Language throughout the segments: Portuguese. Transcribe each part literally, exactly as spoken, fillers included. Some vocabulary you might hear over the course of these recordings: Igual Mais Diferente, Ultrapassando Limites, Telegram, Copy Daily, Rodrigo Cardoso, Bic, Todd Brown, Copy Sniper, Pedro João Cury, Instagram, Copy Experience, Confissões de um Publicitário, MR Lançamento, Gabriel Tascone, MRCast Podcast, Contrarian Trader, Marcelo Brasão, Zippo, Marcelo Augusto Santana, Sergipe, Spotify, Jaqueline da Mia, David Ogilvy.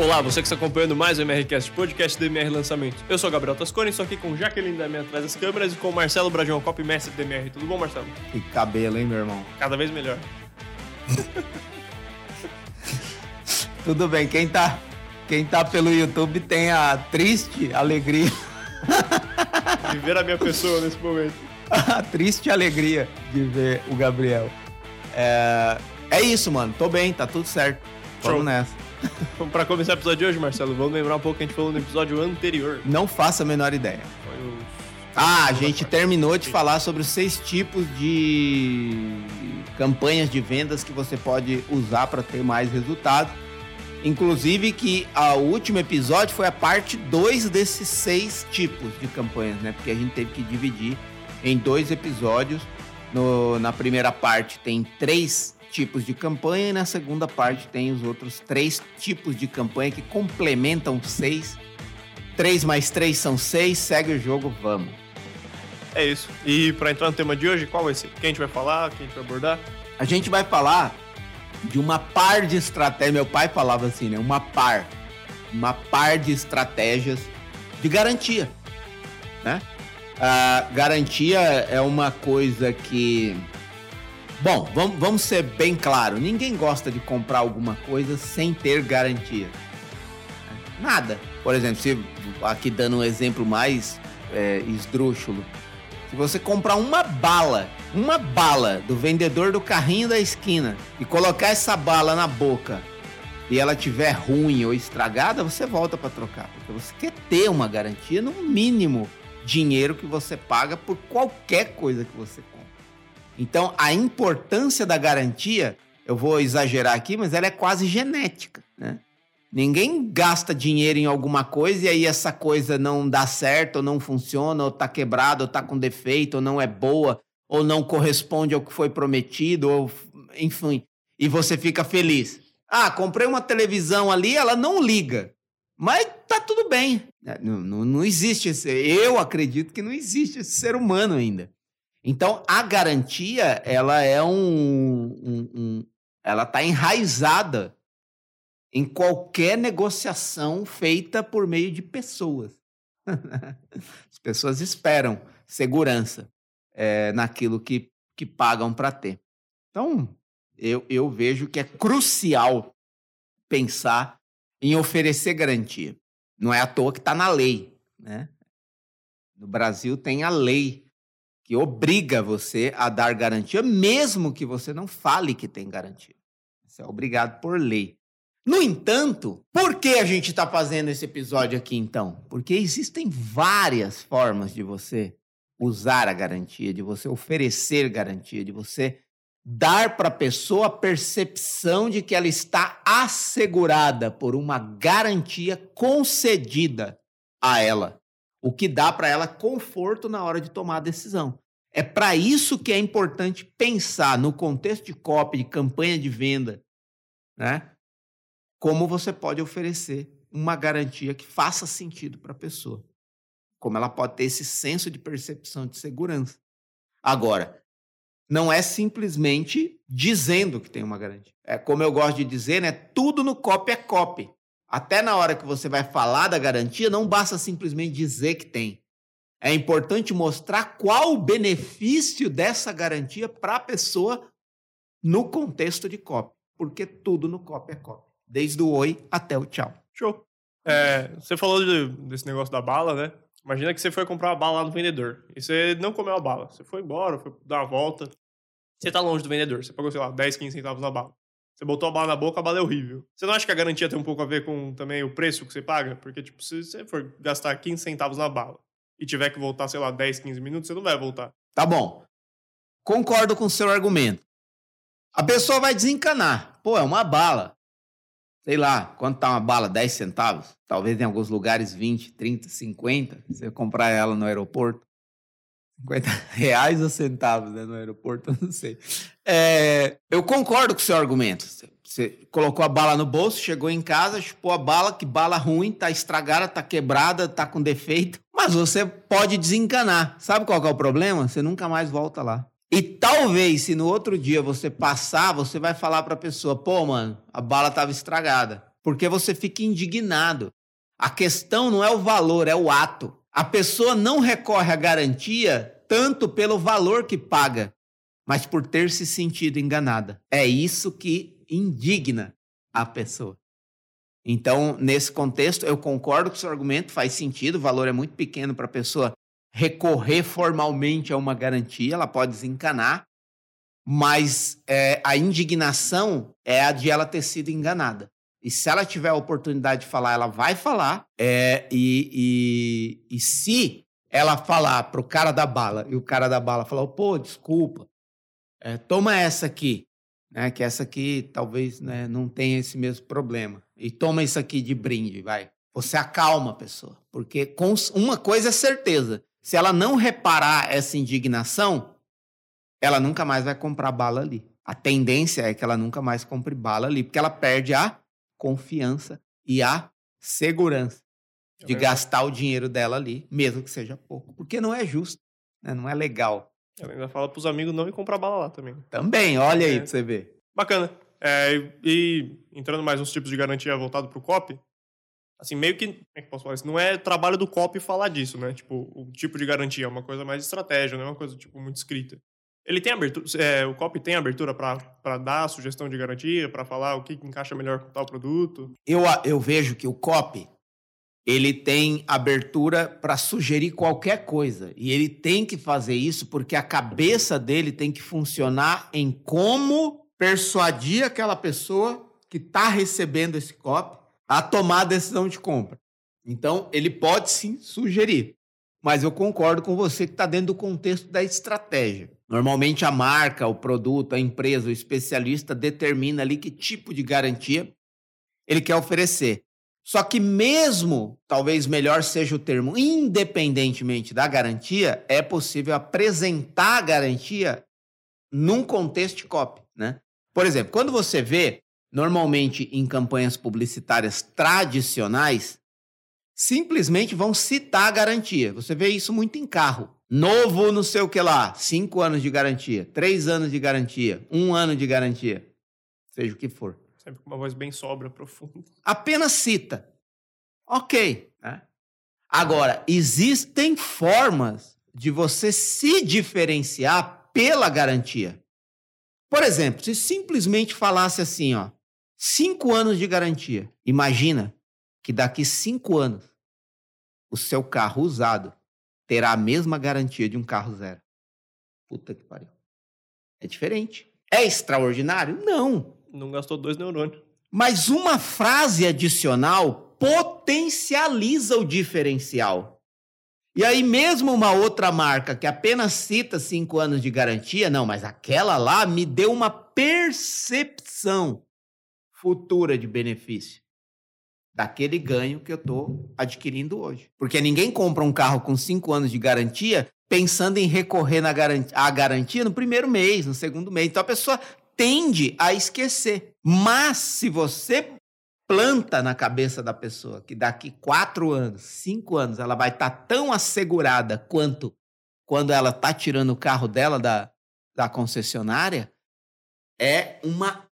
Olá, você que está acompanhando mais o MRCast Podcast do M R Lançamento. Eu sou o Gabriel Tascone, estou aqui com Jaqueline da Mia atrás das câmeras e com o Marcelo Brasão, Copy Mestre do M R. Tudo bom, Marcelo? Que cabelo, hein, meu irmão? Cada vez melhor. Tudo bem, quem tá, quem tá pelo YouTube tem a triste alegria. De ver a minha pessoa nesse momento. A triste alegria de ver o Gabriel. É, é isso, mano. Tô bem, tá tudo certo. Vamos nessa. Pra começar o episódio de hoje, Marcelo, vamos lembrar um pouco que a gente falou no episódio anterior. Não faço a menor ideia. Foi o... Ah, a gente terminou de falar sobre os seis tipos de campanhas de vendas que você pode usar para ter mais resultado. Inclusive que o último episódio foi a parte dois desses seis tipos de campanhas, né? Porque a gente teve que dividir em dois episódios. No, na primeira parte tem três tipos de campanha e na segunda parte tem os outros três tipos de campanha que complementam seis. Três mais três são seis, segue o jogo, vamos. É isso. E para entrar no tema de hoje, qual vai ser? Quem a gente vai falar? Quem a gente vai abordar? A gente vai falar de uma par de estratégias. Meu pai falava assim, né? Uma par. Uma par de estratégias de garantia, né? A garantia é uma coisa que... Bom, vamos, vamos ser bem claro. Ninguém gosta de comprar alguma coisa sem ter garantia. Nada. Por exemplo, se, aqui dando um exemplo mais é, esdrúxulo. Se você comprar uma bala, uma bala do vendedor do carrinho da esquina e colocar essa bala na boca e ela estiver ruim ou estragada, você volta para trocar. Porque você quer ter uma garantia no mínimo dinheiro que você paga por qualquer coisa que você compra. Então, a importância da garantia, eu vou exagerar aqui, mas ela é quase genética, né? Ninguém gasta dinheiro em alguma coisa e aí essa coisa não dá certo, ou não funciona, ou tá quebrada, ou tá com defeito, ou não é boa, ou não corresponde ao que foi prometido, ou enfim, e você fica feliz. Ah, comprei uma televisão ali, ela não liga, mas tá tudo bem. Não, não, não existe esse, eu acredito que não existe esse ser humano ainda. Então, a garantia, ela é um... um, um ela está enraizada em qualquer negociação feita por meio de pessoas. As pessoas esperam segurança é, naquilo que, que pagam para ter. Então, eu, eu vejo que é crucial pensar em oferecer garantia. Não é à toa que está na lei, né? No Brasil tem a lei que obriga você a dar garantia, mesmo que você não fale que tem garantia. Isso é obrigado por lei. No entanto, por que a gente está fazendo esse episódio aqui, então? Porque existem várias formas de você usar a garantia, de você oferecer garantia, de você dar para a pessoa a percepção de que ela está assegurada por uma garantia concedida a ela, o que dá para ela conforto na hora de tomar a decisão. É para isso que é importante pensar no contexto de copy, de campanha de venda, né? Como você pode oferecer uma garantia que faça sentido para a pessoa, como ela pode ter esse senso de percepção de segurança. Agora, não é simplesmente dizendo que tem uma garantia. É como eu gosto de dizer, né? Tudo no copy é copy. Até na hora que você vai falar da garantia, não basta simplesmente dizer que tem. É importante mostrar qual o benefício dessa garantia para a pessoa no contexto de copy. Porque tudo no copy é copy. Desde o oi até o tchau. Show. É, você falou de, desse negócio da bala, né? Imagina que você foi comprar uma bala lá no vendedor. E você não comeu a bala. Você foi embora, foi dar uma volta. Você tá longe do vendedor. Você pagou, sei lá, dez, quinze centavos na bala. Você botou a bala na boca, a bala é horrível. Você não acha que a garantia tem um pouco a ver com também o preço que você paga? Porque, tipo, se você for gastar quinze centavos na bala e tiver que voltar, sei lá, dez, quinze minutos, você não vai voltar. Tá bom. Concordo com o seu argumento. A pessoa vai desencanar. Pô, é uma bala. Sei lá, quanto tá uma bala? dez centavos? Talvez em alguns lugares vinte, trinta, cinquenta. Se você comprar ela no aeroporto. cinquenta reais ou centavos, né, no aeroporto, eu não sei. É, eu concordo com o seu argumento. Você colocou a bala no bolso, chegou em casa, chupou a bala, que bala ruim, tá estragada, tá quebrada, tá com defeito. Mas você pode desencanar. Sabe qual que é o problema? Você nunca mais volta lá. E talvez, se no outro dia você passar, você vai falar pra pessoa, pô, mano, a bala tava estragada. porque você fica indignado. A questão não é o valor, é o ato. A pessoa não recorre à garantia tanto pelo valor que paga, mas por ter se sentido enganada. É isso que indigna a pessoa. Então, nesse contexto, eu concordo com o seu argumento, faz sentido, o valor é muito pequeno para a pessoa recorrer formalmente a uma garantia, ela pode desencanar, mas é, a indignação é a de ela ter sido enganada. E se ela tiver a oportunidade de falar, ela vai falar. É, e, e, e se ela falar pro cara da bala, e o cara da bala falar, pô, desculpa, é, toma essa aqui, né, que essa aqui talvez, né, não tenha esse mesmo problema. E toma isso aqui de brinde, vai. Você acalma a pessoa. Porque cons- uma coisa é certeza, se ela não reparar essa indignação, ela nunca mais vai comprar bala ali. A tendência é que ela nunca mais compre bala ali, porque ela perde a confiança e a segurança de é gastar o dinheiro dela ali, mesmo que seja pouco. Porque não é justo, né? Não é legal. Ela ainda fala pros amigos não ir comprar bala lá também. Também, olha é. aí pra você ver. Bacana. É, e, e entrando mais uns tipos de garantia voltado pro copy, assim, meio que, como é que posso falar isso? Não é trabalho do copy falar disso, né? Tipo, o tipo de garantia é uma coisa mais estratégia, não é uma coisa, tipo, muito escrita. Ele tem abertura, é, o copy tem abertura para dar sugestão de garantia, para falar o que encaixa melhor com tal produto? Eu, eu vejo que o copy, ele tem abertura para sugerir qualquer coisa. E ele tem que fazer isso porque a cabeça dele tem que funcionar em como persuadir aquela pessoa que está recebendo esse copy a tomar a decisão de compra. Então, ele pode sim sugerir. Mas eu concordo com você que está dentro do contexto da estratégia. Normalmente a marca, o produto, a empresa, o especialista determina ali que tipo de garantia ele quer oferecer. Só que mesmo, talvez melhor seja o termo, independentemente da garantia, é possível apresentar a garantia num contexto de copy, né? Por exemplo, quando você vê, normalmente em campanhas publicitárias tradicionais, simplesmente vão citar a garantia. Você vê isso muito em carro. Novo não sei o que lá, cinco anos de garantia, três anos de garantia, um ano de garantia, seja o que for. Sempre com uma voz bem sóbria, profunda. Apenas cita. Ok. Né? Agora, existem formas de você se diferenciar pela garantia. Por exemplo, se simplesmente falasse assim, ó, cinco anos de garantia. Imagina que daqui cinco anos o seu carro usado terá a mesma garantia de um carro zero. Puta que pariu. É diferente. É extraordinário? Não. Não gastou dois neurônios. Mas uma frase adicional potencializa o diferencial. E aí mesmo uma outra marca que apenas cita cinco anos de garantia, não, mas aquela lá me deu uma percepção futura de benefício daquele ganho que eu estou adquirindo hoje. Porque ninguém compra um carro com cinco anos de garantia pensando em recorrer na garantia, à garantia no primeiro mês, no segundo mês. Então, a pessoa tende a esquecer. Mas, se você planta na cabeça da pessoa que daqui quatro anos, cinco anos, ela vai estar tá tão assegurada quanto quando ela está tirando o carro dela da, da concessionária, é uma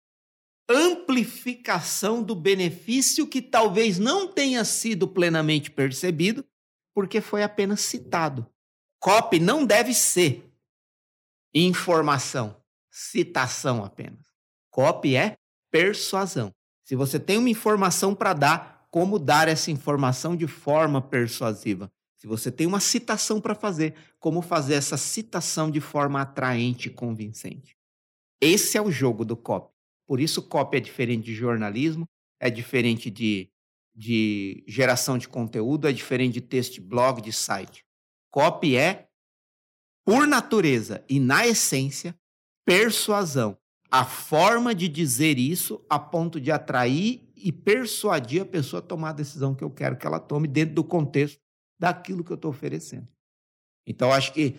amplificação do benefício que talvez não tenha sido plenamente percebido porque foi apenas citado. Copy não deve ser informação, citação apenas. Copy é persuasão. Se você tem uma informação para dar, como dar essa informação de forma persuasiva? Se você tem uma citação para fazer, como fazer essa citação de forma atraente e convincente? Esse é o jogo do copy. Por isso, copy é diferente de jornalismo, é diferente de, de geração de conteúdo, é diferente de texto de blog, de site. Copy é, por natureza e na essência, persuasão. A forma de dizer isso a ponto de atrair e persuadir a pessoa a tomar a decisão que eu quero que ela tome dentro do contexto daquilo que eu estou oferecendo. Então, acho que,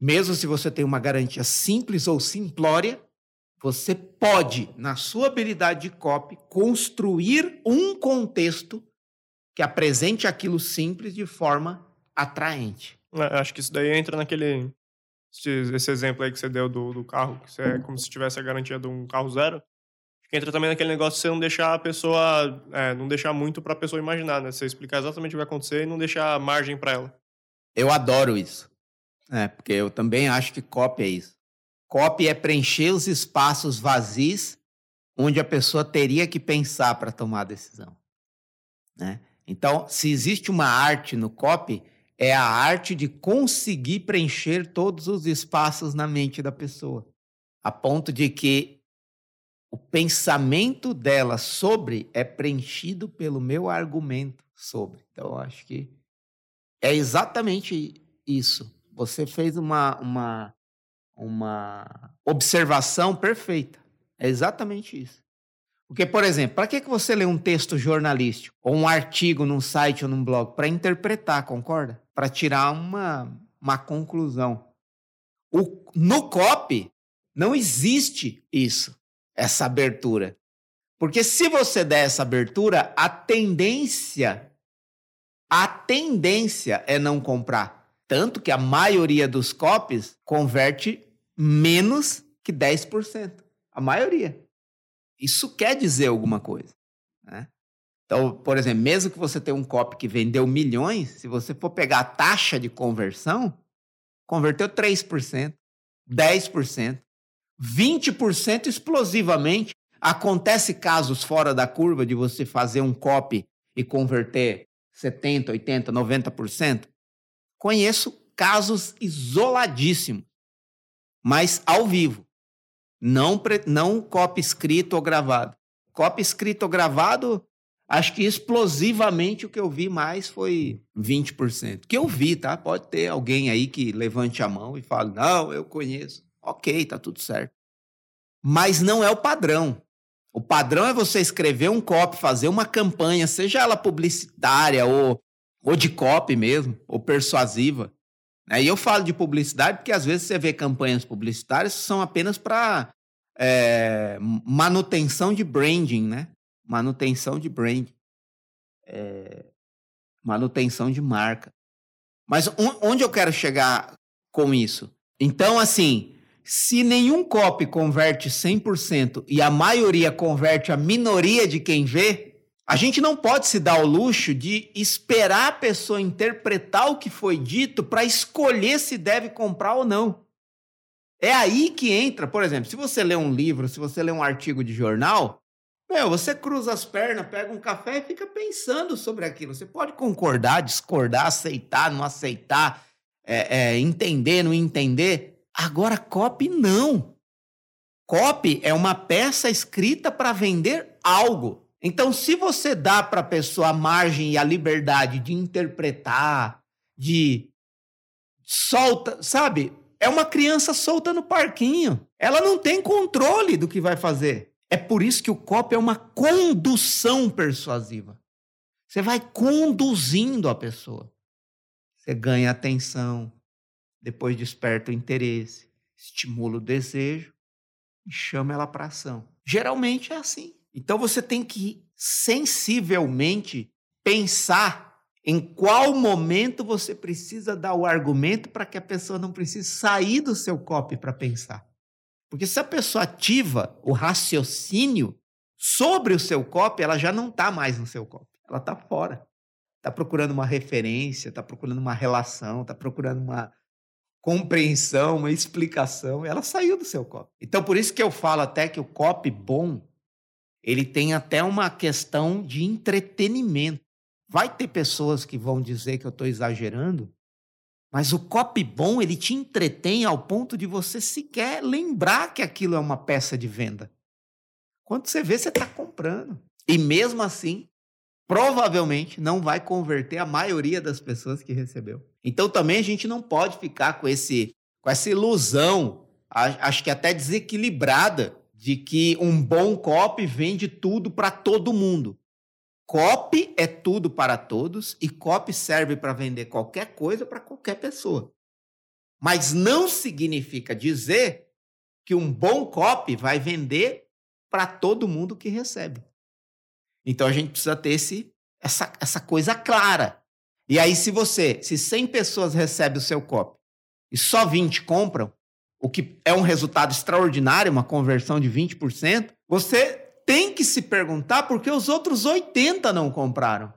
mesmo se você tem uma garantia simples ou simplória, você pode, na sua habilidade de copy, construir um contexto que apresente aquilo simples de forma atraente. Acho que isso daí entra naquele... Esse exemplo aí que você deu do, do carro, que você, é como se tivesse a garantia de um carro zero. entra também naquele negócio de você não deixar a pessoa, é, não deixar muito para a pessoa imaginar, né? Você explicar exatamente o que vai acontecer e não deixar margem para ela. Eu adoro isso, é, porque eu também acho que copy é isso. Copy é preencher os espaços vazios onde a pessoa teria que pensar para tomar a decisão, né? Então, se existe uma arte no copy, é a arte de conseguir preencher todos os espaços na mente da pessoa, a ponto de que o pensamento dela sobre é preenchido pelo meu argumento sobre. Então, eu acho que é exatamente isso. Você fez uma, uma, uma observação perfeita. É exatamente isso. Porque, por exemplo, para que você lê um texto jornalístico ou um artigo num site ou num blog? Para interpretar, concorda? Para tirar uma, uma conclusão. O, no copy, não existe isso, essa abertura. Porque se você der essa abertura, a tendência, a tendência é não comprar. Tanto que a maioria dos copies converte menos que dez por cento. A maioria. Isso quer dizer alguma coisa, né? Então, por exemplo, mesmo que você tenha um copy que vendeu milhões, se você for pegar a taxa de conversão, converteu três por cento, dez por cento, vinte por cento explosivamente. Acontece casos fora da curva de você fazer um copy e converter setenta por cento, oitenta por cento, noventa por cento. Conheço casos isoladíssimos, mas ao vivo. Não, não copy escrito ou gravado. Copy escrito ou gravado, acho que explosivamente o que eu vi mais foi vinte por cento. Que eu vi, tá? Pode ter alguém aí que levante a mão e fale, não, eu conheço. Ok, tá tudo certo. Mas não é o padrão. O padrão é você escrever um copy, fazer uma campanha, seja ela publicitária ou, ou de copy mesmo, ou persuasiva. E eu falo de publicidade porque às vezes você vê campanhas publicitárias que são apenas para é, manutenção de branding, né? Manutenção de branding, é, manutenção de marca. Mas onde eu quero chegar com isso? Então, assim, se nenhum copy converte cem por cento e a maioria converte a minoria de quem vê, a gente não pode se dar o luxo de esperar a pessoa interpretar o que foi dito para escolher se deve comprar ou não. É aí que entra, por exemplo, se você lê um livro, se você lê um artigo de jornal, meu, você cruza as pernas, pega um café e fica pensando sobre aquilo. Você pode concordar, discordar, aceitar, não aceitar, é, é, entender, não entender. Agora, copy não. Copy é uma peça escrita para vender algo. Então, se você dá para a pessoa a margem e a liberdade de interpretar, de solta, sabe? É uma criança solta no parquinho. Ela não tem controle do que vai fazer. É por isso que o copy é uma condução persuasiva. Você vai conduzindo a pessoa. Você ganha atenção, depois desperta o interesse, estimula o desejo e chama ela para ação. Geralmente é assim. Então, você tem que sensivelmente pensar em qual momento você precisa dar o argumento para que a pessoa não precise sair do seu copy para pensar. Porque se a pessoa ativa o raciocínio sobre o seu copy, ela já não está mais no seu copy. Ela está fora. Está procurando uma referência, está procurando uma relação, está procurando uma compreensão, uma explicação. Ela saiu do seu copy. Então, por isso que eu falo até que o copy bom, ele tem até uma questão de entretenimento. Vai ter pessoas que vão dizer que eu estou exagerando, mas o copy bom, ele te entretém ao ponto de você sequer lembrar que aquilo é uma peça de venda. Quando você vê, você está comprando. E mesmo assim, provavelmente não vai converter a maioria das pessoas que recebeu. Então também a gente não pode ficar com, esse, com essa ilusão, acho que até desequilibrada, de que um bom copy vende tudo para todo mundo. Copy é tudo para todos e copy serve para vender qualquer coisa para qualquer pessoa. Mas não significa dizer que um bom copy vai vender para todo mundo que recebe. Então, a gente precisa ter esse, essa, essa coisa clara. E aí, se você, se cem pessoas recebem o seu copy e só vinte compram, o que é um resultado extraordinário, uma conversão de vinte por cento, você tem que se perguntar por que os outros oitenta não compraram.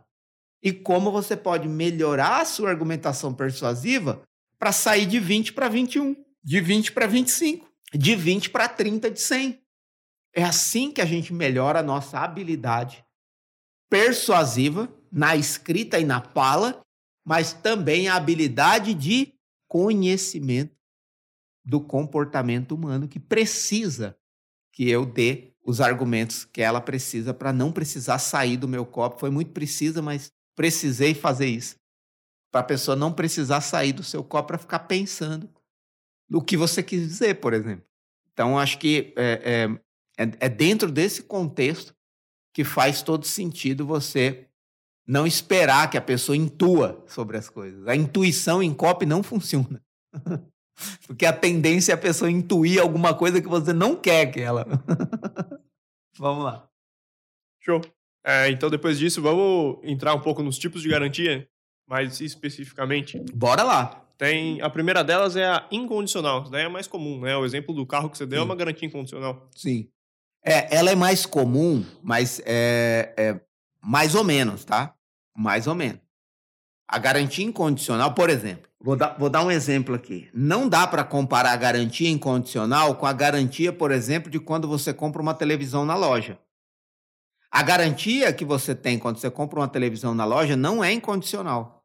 E como você pode melhorar a sua argumentação persuasiva para sair de vinte para vinte e um, de vinte para vinte e cinco, de vinte para trinta de cem. É assim que a gente melhora a nossa habilidade persuasiva na escrita e na fala, mas também a habilidade de conhecimento do comportamento humano que precisa que eu dê os argumentos que ela precisa para não precisar sair do meu copo. Foi muito precisa, mas precisei fazer isso. Para a pessoa não precisar sair do seu copo para ficar pensando no que você quis dizer, por exemplo. Então, acho que é, é, é dentro desse contexto que faz todo sentido você não esperar que a pessoa intua sobre as coisas. A intuição em copy não funciona. Porque a tendência é a pessoa intuir alguma coisa que você não quer que ela... Vamos lá. Show. É, então, depois disso, vamos entrar um pouco nos tipos de garantia, mais especificamente. Bora lá. Tem, a primeira delas é a incondicional. Isso daí é mais comum, né? O exemplo do carro que você deu Sim. é uma garantia incondicional. Sim. É, ela é mais comum, mas é, é mais ou menos, tá? Mais ou menos. A garantia incondicional, por exemplo, vou dar, vou dar um exemplo aqui. Não dá para comparar a garantia incondicional com a garantia, por exemplo, de quando você compra uma televisão na loja. A garantia que você tem quando você compra uma televisão na loja não é incondicional.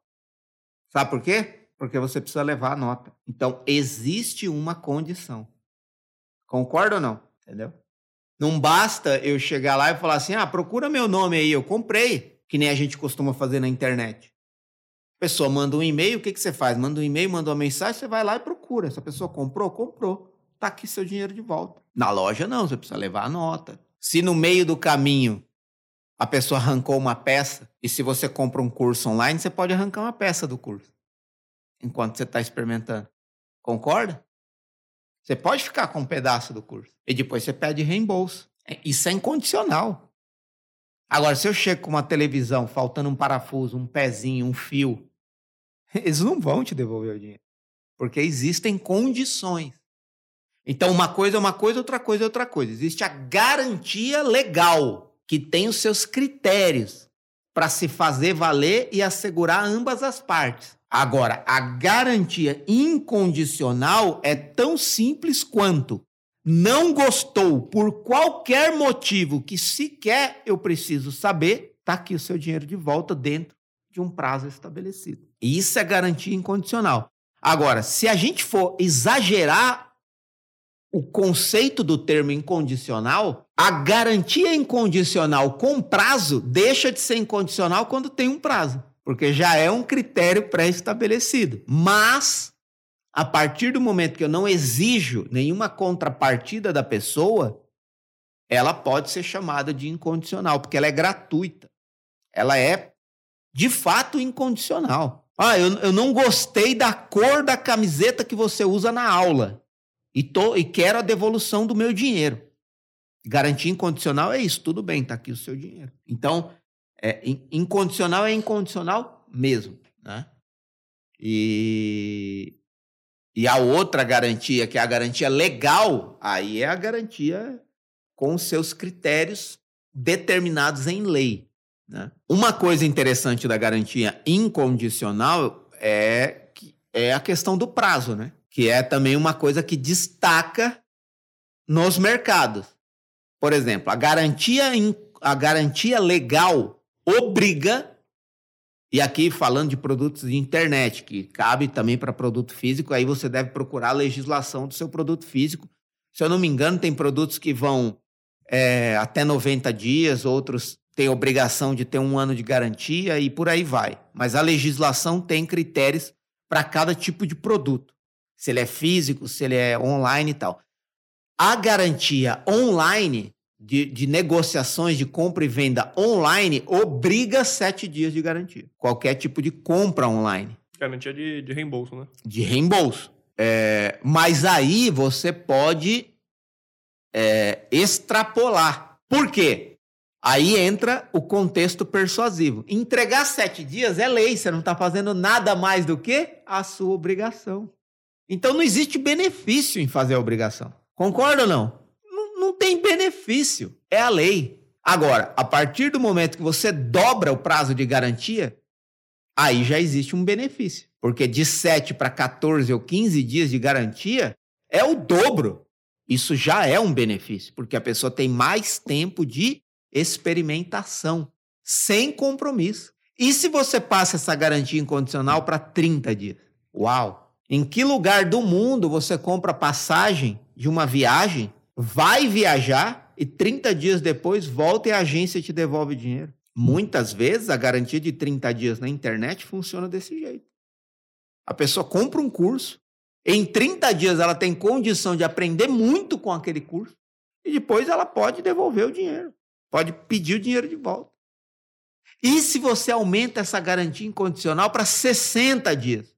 Sabe por quê? Porque você precisa levar a nota. Então, existe uma condição. Concorda ou não? Entendeu? Não basta eu chegar lá e falar assim, ah, procura meu nome aí, eu comprei, que nem a gente costuma fazer na internet. A pessoa manda um e-mail, o que, que você faz? Manda um e-mail, manda uma mensagem, você vai lá e procura. Se a pessoa comprou, comprou. Está aqui seu dinheiro de volta. Na loja não, você precisa levar a nota. Se no meio do caminho a pessoa arrancou uma peça, e se você compra um curso online, você pode arrancar uma peça do curso enquanto você está experimentando. Concorda? Você pode ficar com um pedaço do curso. E depois você pede reembolso. Isso é incondicional. Agora, se eu chego com uma televisão faltando um parafuso, um pezinho, um fio, eles não vão te devolver o dinheiro, porque existem condições. Então, uma coisa é uma coisa, outra coisa é outra coisa. Existe a garantia legal, que tem os seus critérios para se fazer valer e assegurar ambas as partes. Agora, a garantia incondicional é tão simples quanto não gostou por qualquer motivo que sequer eu preciso saber, está aqui o seu dinheiro de volta dentro de um prazo estabelecido. Isso é garantia incondicional. Agora, se a gente for exagerar o conceito do termo incondicional, a garantia incondicional com prazo deixa de ser incondicional quando tem um prazo, porque já é um critério pré-estabelecido. Mas, a partir do momento que eu não exijo nenhuma contrapartida da pessoa, ela pode ser chamada de incondicional, porque ela é gratuita. Ela é, de fato, incondicional. Ah, eu, eu não gostei da cor da camiseta que você usa na aula e, tô, e quero a devolução do meu dinheiro. Garantia incondicional é isso. Tudo bem, está aqui o seu dinheiro. Então, é, incondicional é incondicional mesmo, né? E... E a outra garantia, que é a garantia legal, aí é a garantia com seus critérios determinados em lei, né? Uma coisa interessante da garantia incondicional é, que é a questão do prazo, né? Que é também uma coisa que destaca nos mercados. Por exemplo, a garantia, a garantia legal obriga... E aqui, falando de produtos de internet, que cabe também para produto físico, aí você deve procurar a legislação do seu produto físico. Se eu não me engano, tem produtos que vão é, até noventa dias, outros têm obrigação de ter um ano de garantia e por aí vai. Mas a legislação tem critérios para cada tipo de produto. Se ele é físico, se ele é online e tal. A garantia online... De, de negociações de compra e venda online, obriga sete dias de garantia. Qualquer tipo de compra online. Garantia de, de reembolso, né? De reembolso. É, mas aí você pode é, extrapolar. Por quê? Aí entra o contexto persuasivo. Entregar sete dias é lei. Você não está fazendo nada mais do que a sua obrigação. Então, não existe benefício em fazer a obrigação. Concorda ou não? Não tem tem benefício, é a lei. Agora, a partir do momento que você dobra o prazo de garantia, aí já existe um benefício. Porque de sete para quatorze ou quinze dias de garantia é o dobro. Isso já é um benefício, porque a pessoa tem mais tempo de experimentação, sem compromisso. E se você passa essa garantia incondicional para trinta dias? Uau! Em que lugar do mundo você compra passagem de uma viagem, vai viajar e trinta dias depois volta e a agência te devolve o dinheiro? Muitas vezes a garantia de trinta dias na internet funciona desse jeito. A pessoa compra um curso, em trinta dias ela tem condição de aprender muito com aquele curso e depois ela pode devolver o dinheiro, pode pedir o dinheiro de volta. E se você aumenta essa garantia incondicional para sessenta dias?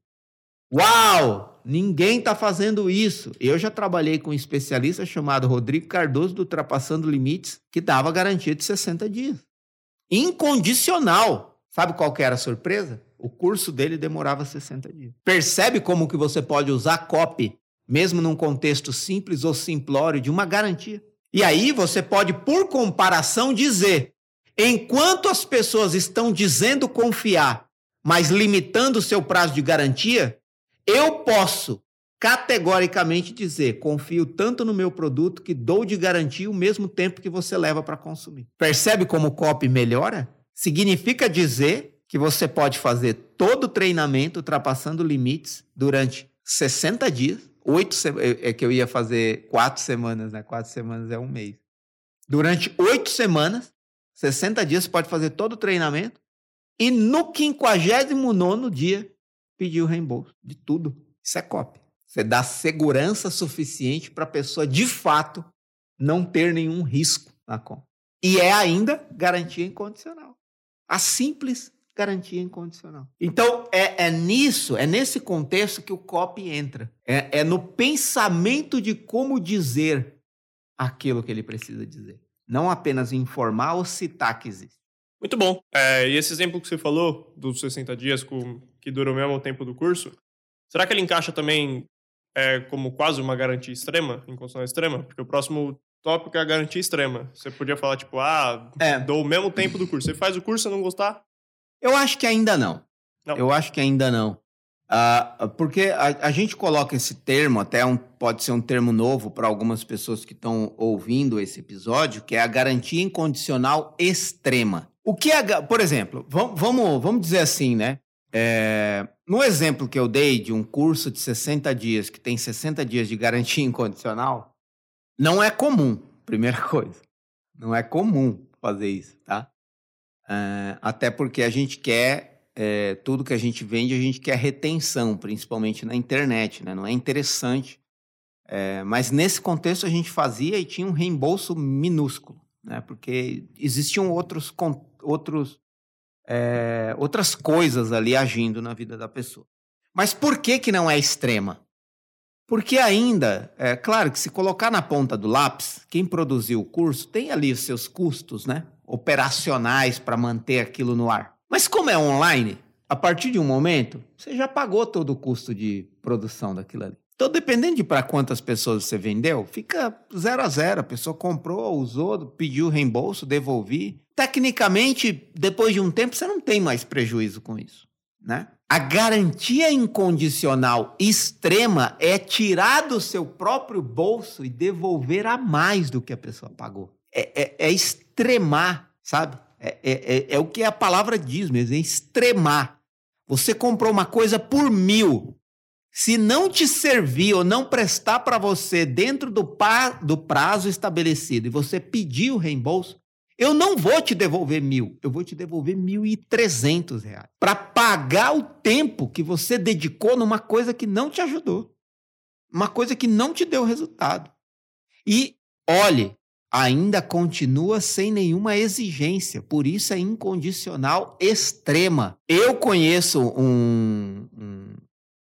Uau! Ninguém está fazendo isso. Eu já trabalhei com um especialista chamado Rodrigo Cardoso, do Ultrapassando Limites, que dava garantia de sessenta dias. Incondicional. Sabe qual que era a surpresa? O curso dele demorava sessenta dias. Percebe como que você pode usar copy, mesmo num contexto simples ou simplório, de uma garantia. E aí você pode, por comparação, dizer: enquanto as pessoas estão dizendo confiar, mas limitando o seu prazo de garantia, eu posso categoricamente dizer: confio tanto no meu produto que dou de garantia o mesmo tempo que você leva para consumir. Percebe como o copy melhora? Significa dizer que você pode fazer todo o treinamento ultrapassando limites durante sessenta dias, oito se... é que eu ia fazer quatro semanas, né? Quatro semanas é um mês. Durante oito semanas, sessenta dias, você pode fazer todo o treinamento e no quinquagésimo nono dia pedir o reembolso de tudo. Isso é copy. Você dá segurança suficiente para a pessoa, de fato, não ter nenhum risco na compra. E é ainda garantia incondicional. A simples garantia incondicional. Então, é, é nisso, é nesse contexto que o copy entra. É, é no pensamento de como dizer aquilo que ele precisa dizer. Não apenas informar ou citar que existe. Muito bom. É, e esse exemplo que você falou, dos sessenta dias com, que durou mesmo o tempo do curso, será que ele encaixa também é, como quase uma garantia extrema, incondicional extrema? Porque o próximo tópico é a garantia extrema. Você podia falar, tipo, ah, é. dou o mesmo tempo do curso. Você faz o curso e não gostar? Eu acho que ainda não. não. Eu acho que ainda não. Ah, porque a, a gente coloca esse termo, até um, pode ser um termo novo para algumas pessoas que estão ouvindo esse episódio, que é a garantia incondicional extrema. O que é, por exemplo, vamos, vamos, vamos dizer assim, né? É, no exemplo que eu dei de um curso de sessenta dias, que tem sessenta dias de garantia incondicional, não é comum, primeira coisa. Não é comum fazer isso, tá? É, até porque a gente quer... É, tudo que a gente vende, a gente quer retenção, principalmente na internet, né? Não é interessante. É, mas nesse contexto a gente fazia e tinha um reembolso minúsculo, né? Porque existiam outros, outros, é, outras coisas ali agindo na vida da pessoa. Mas por que que não é extrema? Porque ainda, é claro que se colocar na ponta do lápis, quem produziu o curso tem ali os seus custos, né? Operacionais para manter aquilo no ar. Mas como é online, a partir de um momento, você já pagou todo o custo de produção daquilo ali. Então, dependendo de para quantas pessoas você vendeu, fica zero a zero. A pessoa comprou, usou, pediu reembolso, devolvi. Tecnicamente, depois de um tempo, você não tem mais prejuízo com isso, né? A garantia incondicional extrema é tirar do seu próprio bolso e devolver a mais do que a pessoa pagou. É, é, é extremar, sabe? É, é, é o que a palavra diz mesmo, é extremar. Você comprou uma coisa por mil. Se não te servir ou não prestar para você dentro do, pa, do prazo estabelecido e você pedir o reembolso, eu não vou te devolver mil, eu vou te devolver mil e trezentos reais para pagar o tempo que você dedicou numa coisa que não te ajudou, uma coisa que não te deu resultado. E, olhe, ainda continua sem nenhuma exigência, por isso é incondicional extrema. Eu conheço um... um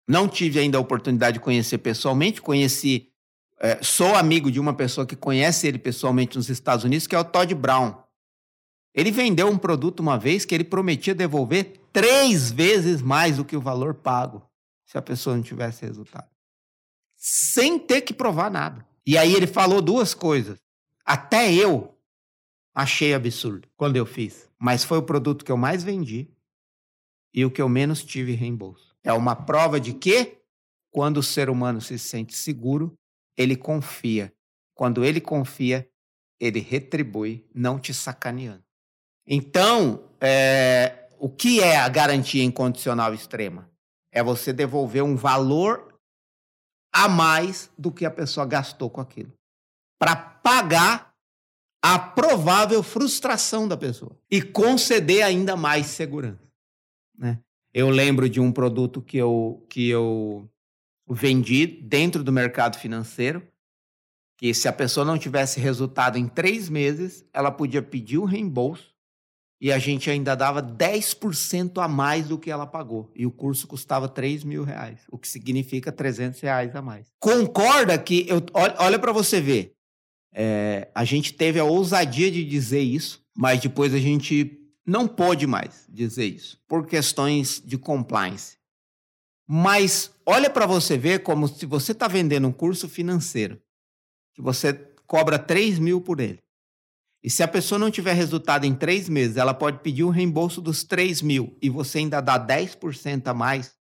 não tive ainda a oportunidade de conhecer pessoalmente, conheci... É, sou amigo de uma pessoa que conhece ele pessoalmente nos Estados Unidos, que é o Todd Brown. Ele vendeu um produto uma vez que ele prometia devolver três vezes mais do que o valor pago, se a pessoa não tivesse resultado. Sem ter que provar nada. E aí ele falou duas coisas. Até eu achei absurdo quando eu fiz. Mas foi o produto que eu mais vendi e o que eu menos tive reembolso. É uma prova de que, quando o ser humano se sente seguro, ele confia. Quando ele confia, ele retribui, não te sacaneando. Então, é, o que é a garantia incondicional extrema? É você devolver um valor a mais do que a pessoa gastou com aquilo, para pagar a provável frustração da pessoa e conceder ainda mais segurança, né? Eu lembro de um produto que eu, que eu vendi dentro do mercado financeiro, que se a pessoa não tivesse resultado em três meses, ela podia pedir o reembolso e a gente ainda dava dez por cento a mais do que ela pagou. E o curso custava três mil reais, o que significa trezentos reais a mais. Concorda que... Eu, olha olha para você ver. É, a gente teve a ousadia de dizer isso, mas depois a gente não pôde mais dizer isso, por questões de compliance. Mas olha para você ver como se você está vendendo um curso financeiro, que você cobra três mil por ele. E se a pessoa não tiver resultado em três meses, ela pode pedir o reembolso dos três mil e você ainda dá dez por cento a mais.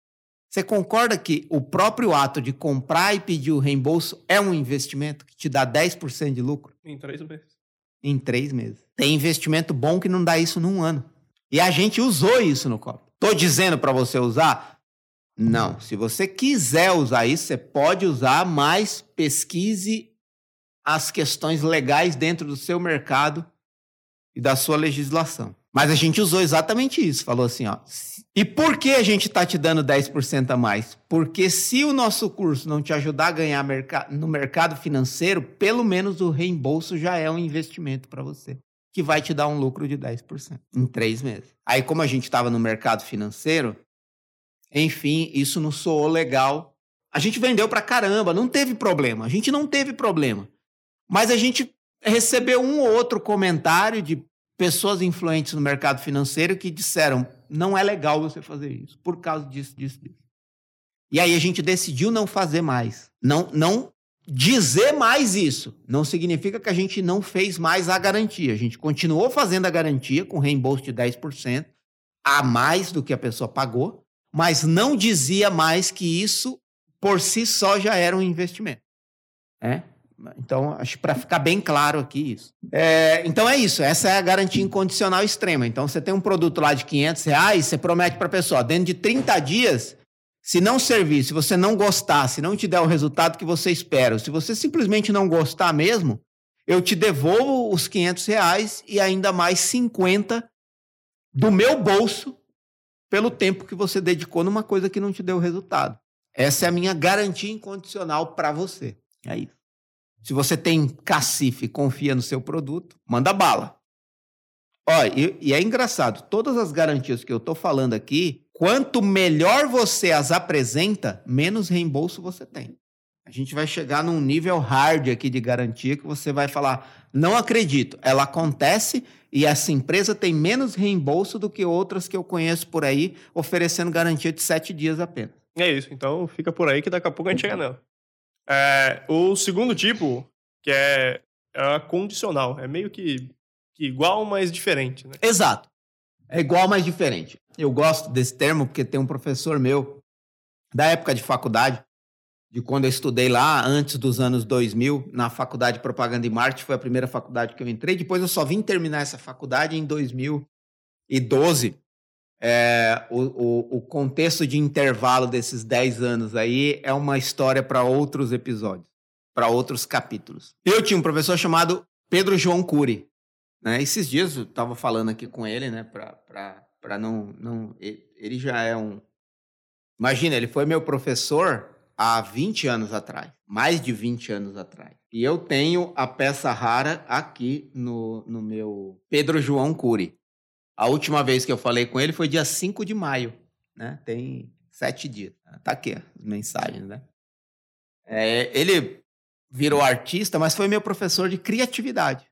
Você concorda que o próprio ato de comprar e pedir o reembolso é um investimento que te dá dez por cento de lucro? Em três meses. Em três meses. Tem investimento bom que não dá isso num ano. E a gente usou isso no Copy. Tô dizendo para você usar? Não. Se você quiser usar isso, você pode usar, mas pesquise as questões legais dentro do seu mercado e da sua legislação. Mas a gente usou exatamente isso. Falou assim, ó. E por que a gente está te dando dez por cento a mais? Porque se o nosso curso não te ajudar a ganhar merca- no mercado financeiro, pelo menos o reembolso já é um investimento para você, que vai te dar um lucro de dez por cento em três meses. Aí, como a gente estava no mercado financeiro, enfim, isso não soou legal. A gente vendeu para caramba, não teve problema. A gente não teve problema. Mas a gente recebeu um ou outro comentário de pessoas influentes no mercado financeiro que disseram, não é legal você fazer isso, por causa disso, disso, disso. E aí a gente decidiu não fazer mais, não, não dizer mais isso. Não significa que a gente não fez mais a garantia. A gente continuou fazendo a garantia com reembolso de dez por cento a mais do que a pessoa pagou, mas não dizia mais que isso por si só já era um investimento, né? Então, acho para ficar bem claro aqui isso. É, então é isso, essa é a garantia incondicional extrema. Então, você tem um produto lá de quinhentos reais, você promete para a pessoa, dentro de trinta dias, se não servir, se você não gostar, se não te der o resultado que você espera, se você simplesmente não gostar mesmo, eu te devolvo os quinhentos reais e ainda mais cinquenta do meu bolso pelo tempo que você dedicou numa coisa que não te deu resultado. Essa é a minha garantia incondicional para você. É isso. Se você tem cacife e confia no seu produto, manda bala. Ó, e, e é engraçado, todas as garantias que eu estou falando aqui, quanto melhor você as apresenta, menos reembolso você tem. A gente vai chegar num nível hard aqui de garantia que você vai falar, não acredito, ela acontece e essa empresa tem menos reembolso do que outras que eu conheço por aí, oferecendo garantia de sete dias apenas. É isso, então fica por aí que daqui a pouco a gente chega nela. É, o segundo tipo, que é, é condicional, é meio que, que igual, mas diferente, né? Exato. É igual, mas diferente. Eu gosto desse termo porque tem um professor meu, da época de faculdade, de quando eu estudei lá, antes dos anos dois mil, na faculdade de Propaganda e Marketing, foi a primeira faculdade que eu entrei. Depois eu só vim terminar essa faculdade em dois mil e doze. É, o, o, o contexto de intervalo desses dez anos aí é uma história para outros episódios, para outros capítulos. Eu tinha um professor chamado Pedro João Cury, né? Esses dias eu estava falando aqui com ele, né? Pra, pra, pra não, não, ele já é um... Imagina, ele foi meu professor há vinte anos atrás, mais de vinte anos atrás. E eu tenho a peça rara aqui no, no meu Pedro João Cury. A última vez que eu falei com ele foi dia cinco de maio, né? Tem sete dias. Tá aqui as mensagens, né? É, ele virou artista, mas foi meu professor de criatividade.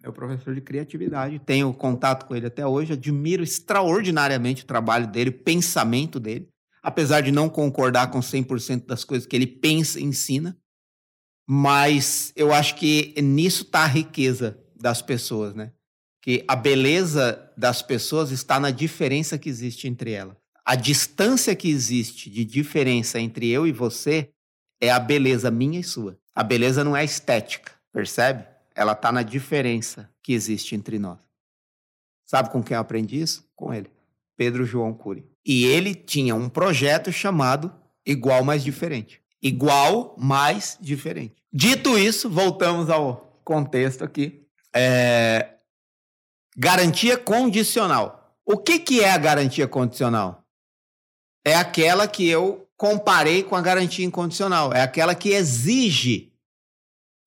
Meu professor de criatividade. Tenho contato com ele até hoje. Admiro extraordinariamente o trabalho dele, o pensamento dele. Apesar de não concordar com cem por cento das coisas que ele pensa e ensina. Mas eu acho que nisso está a riqueza das pessoas, né? Que a beleza das pessoas está na diferença que existe entre elas. A distância que existe de diferença entre eu e você é a beleza minha e sua. A beleza não é estética, percebe? Ela está na diferença que existe entre nós. Sabe com quem eu aprendi isso? Com ele, Pedro João Cury. E ele tinha um projeto chamado Igual Mais Diferente. Igual Mais Diferente. Dito isso, voltamos ao contexto aqui. É... Garantia condicional. O que, que é a garantia condicional? É aquela que eu comparei com a garantia incondicional. É aquela que exige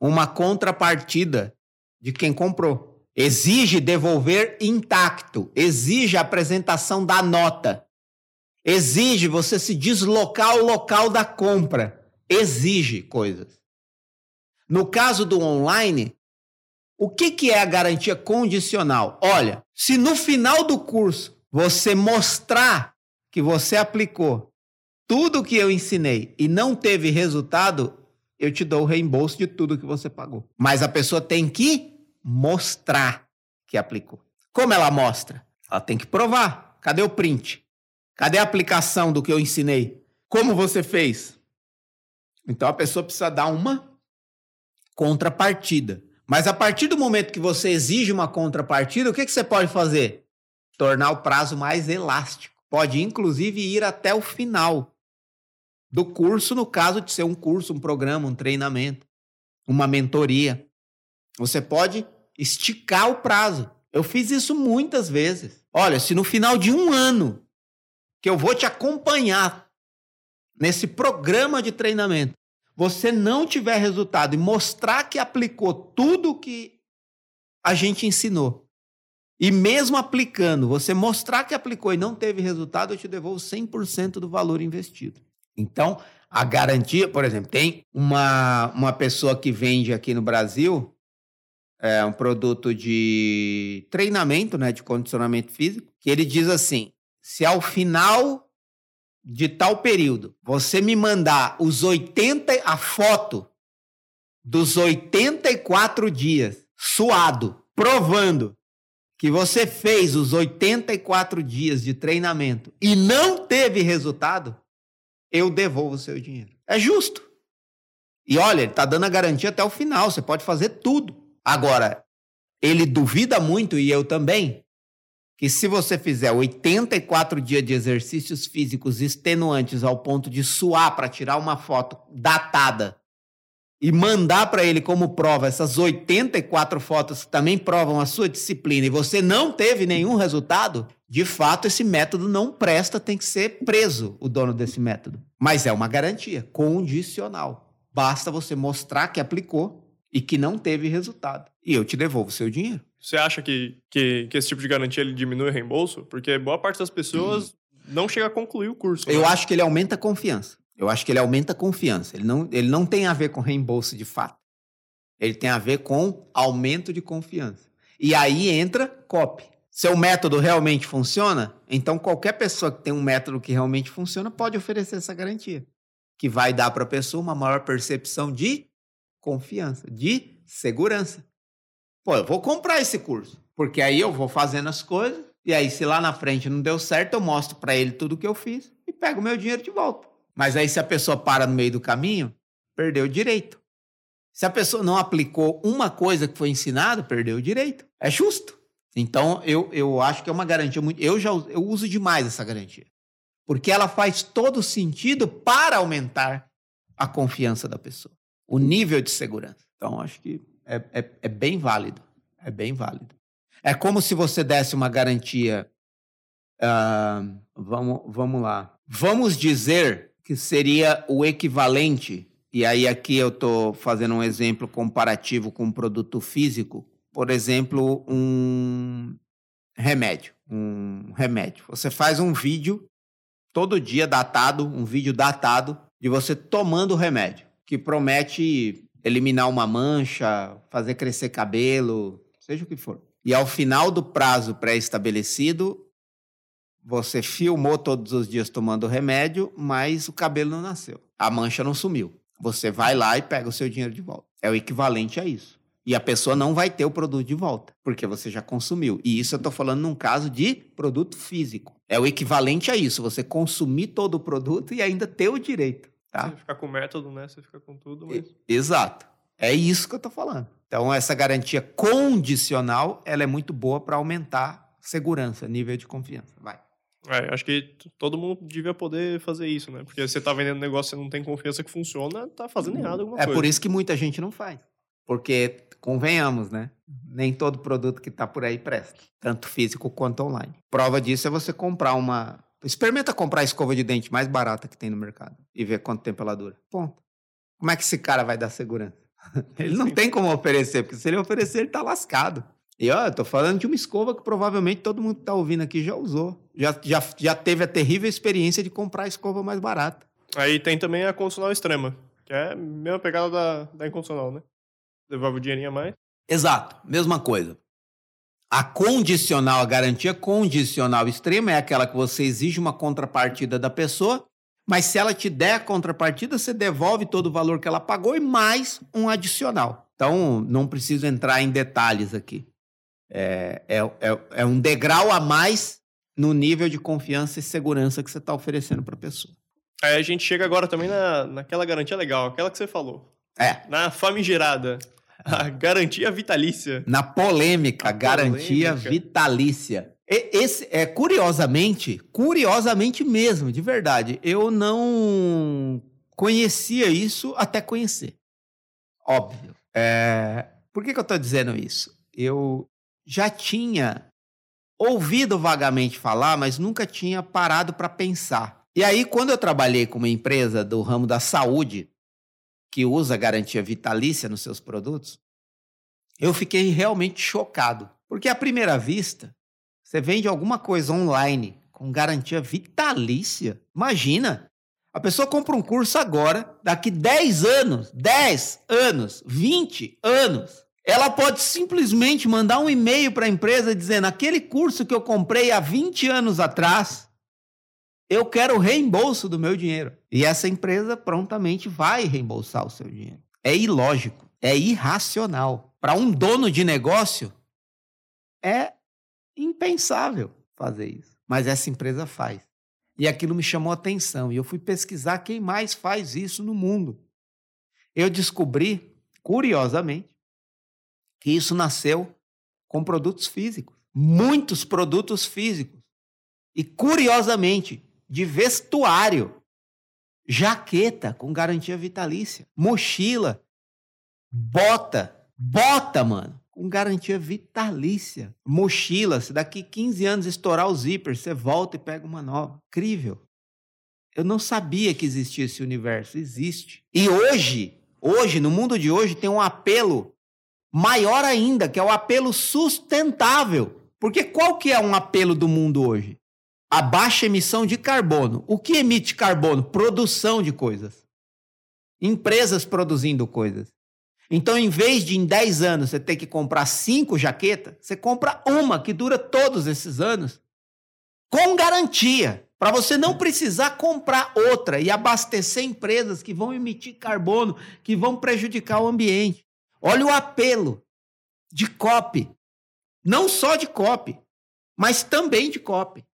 uma contrapartida de quem comprou. Exige devolver intacto. Exige a apresentação da nota. Exige você se deslocar ao local da compra. Exige coisas. No caso do online, o que, que é a garantia condicional? Olha, se no final do curso você mostrar que você aplicou tudo que eu ensinei e não teve resultado, eu te dou o reembolso de tudo que você pagou. Mas a pessoa tem que mostrar que aplicou. Como ela mostra? Ela tem que provar. Cadê o print? Cadê a aplicação do que eu ensinei? Como você fez? Então a pessoa precisa dar uma contrapartida. Mas a partir do momento que você exige uma contrapartida, o que, que você pode fazer? Tornar o prazo mais elástico. Pode, inclusive, ir até o final do curso, no caso de ser um curso, um programa, um treinamento, uma mentoria. Você pode esticar o prazo. Eu fiz isso muitas vezes. Olha, se no final de um ano que eu vou te acompanhar nesse programa de treinamento, você não tiver resultado e mostrar que aplicou tudo que a gente ensinou, e mesmo aplicando, você mostrar que aplicou e não teve resultado, eu te devolvo cem por cento do valor investido. Então, a garantia, por exemplo, tem uma, uma pessoa que vende aqui no Brasil é, um produto de treinamento, né, de condicionamento físico, que ele diz assim: se ao final de tal período você me mandar os oitenta, a foto dos oitenta e quatro dias suado, provando que você fez os oitenta e quatro dias de treinamento e não teve resultado, eu devolvo o seu dinheiro. É justo. E olha, ele está dando a garantia até o final, você pode fazer tudo. Agora, ele duvida muito, e eu também, que se você fizer oitenta e quatro dias de exercícios físicos extenuantes ao ponto de suar para tirar uma foto datada e mandar para ele como prova essas oitenta e quatro fotos que também provam a sua disciplina, e você não teve nenhum resultado, de fato esse método não presta, tem que ser preso o dono desse método. Mas é uma garantia condicional. Basta você mostrar que aplicou e que não teve resultado, e eu te devolvo o seu dinheiro. Você acha que, que, que esse tipo de garantia ele diminui o reembolso? Porque boa parte das pessoas hum. não chega a concluir o curso. Eu né? acho que ele aumenta a confiança. Eu acho que ele aumenta a confiança. Ele não, ele não tem a ver com reembolso de fato. Ele tem a ver com aumento de confiança. E aí entra copy. Seu método realmente funciona? Então qualquer pessoa que tem um método que realmente funciona pode oferecer essa garantia, que vai dar para a pessoa uma maior percepção de confiança, de segurança. Pô, eu vou comprar esse curso, porque aí eu vou fazendo as coisas, e aí se lá na frente não deu certo, eu mostro para ele tudo que eu fiz e pego o meu dinheiro de volta. Mas aí se a pessoa para no meio do caminho, perdeu o direito. Se a pessoa não aplicou uma coisa que foi ensinada, perdeu o direito. É justo. Então eu, eu acho que é uma garantia muito... Eu, já, eu uso demais essa garantia, porque ela faz todo sentido para aumentar a confiança da pessoa, o nível de segurança. Então acho que É, é, é bem válido, é bem válido. É como se você desse uma garantia, uh, vamos, vamos lá, vamos dizer que seria o equivalente, e aí aqui eu estou fazendo um exemplo comparativo com um produto físico, por exemplo, um remédio, um remédio. Você faz um vídeo todo dia datado, um vídeo datado de você tomando o remédio, que promete eliminar uma mancha, fazer crescer cabelo, seja o que for. E ao final do prazo pré-estabelecido, você filmou todos os dias tomando o remédio, mas o cabelo não nasceu. A mancha não sumiu. Você vai lá e pega o seu dinheiro de volta. É o equivalente a isso. E a pessoa não vai ter o produto de volta, porque você já consumiu. E isso eu estou falando num caso de produto físico. É o equivalente a isso, você consumir todo o produto e ainda ter o direito. Tá? Você ficar com o método, né? Você ficar com tudo. Mas... Exato. É isso que eu estou falando. Então, essa garantia condicional, ela é muito boa para aumentar segurança, nível de confiança. Vai. É, acho que todo mundo devia poder fazer isso, né? Porque você está vendendo um negócio, você não tem confiança que funciona, está fazendo errado alguma é coisa. É por isso que muita gente não faz. Porque... Convenhamos, né? Nem todo produto que está por aí presta, tanto físico quanto online. Prova disso é você comprar uma... Experimenta comprar a escova de dente mais barata que tem no mercado e ver quanto tempo ela dura. Ponto. Como é que esse cara vai dar segurança? Ele não tem como oferecer, porque se ele oferecer, ele está lascado. E ó, eu estou falando de uma escova que provavelmente todo mundo que está ouvindo aqui já usou. Já, já, já teve a terrível experiência de comprar a escova mais barata. Aí tem também a condicional extrema, que é a mesma pegada da, da incondicional, né? Devolve o dinheirinho a mais? Exato, mesma coisa. A condicional, a garantia condicional extrema é aquela que você exige uma contrapartida da pessoa, mas se ela te der a contrapartida, você devolve todo o valor que ela pagou e mais um adicional. Então, não preciso entrar em detalhes aqui. É, é, é, é um degrau a mais no nível de confiança e segurança que você está oferecendo para a pessoa. Aí a gente chega agora também na, naquela garantia legal, aquela que você falou. É. Na famigerada. A garantia vitalícia. Na polêmica, a garantia polêmica. vitalícia. E, esse, é, curiosamente, curiosamente mesmo, de verdade, eu não conhecia isso até conhecer. Óbvio. É, por que, que eu estou dizendo isso? Eu já tinha ouvido vagamente falar, mas nunca tinha parado para pensar. E aí, quando eu trabalhei com uma empresa do ramo da saúde, que usa garantia vitalícia nos seus produtos, eu fiquei realmente chocado. Porque, à primeira vista, você vende alguma coisa online com garantia vitalícia. Imagina, a pessoa compra um curso agora, daqui dez anos, dez anos, vinte anos, ela pode simplesmente mandar um e-mail para a empresa dizendo: aquele curso que eu comprei há vinte anos atrás, eu quero o reembolso do meu dinheiro. E essa empresa prontamente vai reembolsar o seu dinheiro. É ilógico, é irracional. Para um dono de negócio, é impensável fazer isso. Mas essa empresa faz. E aquilo me chamou a atenção. E eu fui pesquisar quem mais faz isso no mundo. Eu descobri, curiosamente, que isso nasceu com produtos físicos. Muitos produtos físicos. E, curiosamente, de vestuário, jaqueta com garantia vitalícia, mochila, bota, bota, mano, com garantia vitalícia, mochila, se daqui quinze anos estourar o zíper, você volta e pega uma nova. Incrível. Eu não sabia que existia esse universo, existe. E hoje, hoje, no mundo de hoje, tem um apelo maior ainda, que é o apelo sustentável. Porque qual que é um apelo do mundo hoje? A baixa emissão de carbono. O que emite carbono? Produção de coisas. Empresas produzindo coisas. Então, em vez de em dez anos você ter que comprar cinco jaquetas, você compra uma que dura todos esses anos, com garantia, para você não precisar comprar outra e abastecer empresas que vão emitir carbono, que vão prejudicar o ambiente. Olha o apelo de copy. Não só de copy, mas também de copy.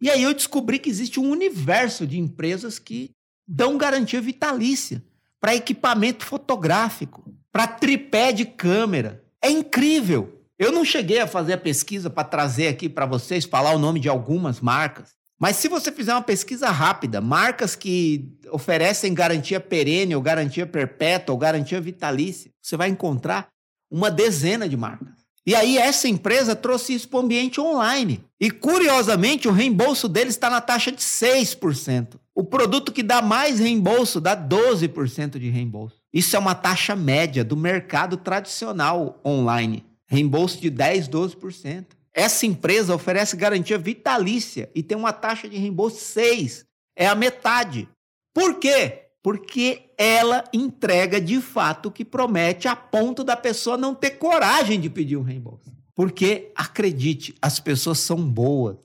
E aí eu descobri que existe um universo de empresas que dão garantia vitalícia para equipamento fotográfico, para tripé de câmera. É incrível. Eu não cheguei a fazer a pesquisa para trazer aqui para vocês, falar o nome de algumas marcas. Mas se você fizer uma pesquisa rápida, marcas que oferecem garantia perene, ou garantia perpétua, ou garantia vitalícia, você vai encontrar uma dezena de marcas. E aí essa empresa trouxe isso para o ambiente online. E, curiosamente, o reembolso deles está na taxa de seis por cento. O produto que dá mais reembolso dá doze por cento de reembolso. Isso é uma taxa média do mercado tradicional online. Reembolso de dez por cento, doze por cento. Essa empresa oferece garantia vitalícia e tem uma taxa de reembolso seis por cento. É a metade. Por quê? Porque ela entrega de fato o que promete a ponto da pessoa não ter coragem de pedir um reembolso. Porque, acredite, as pessoas são boas.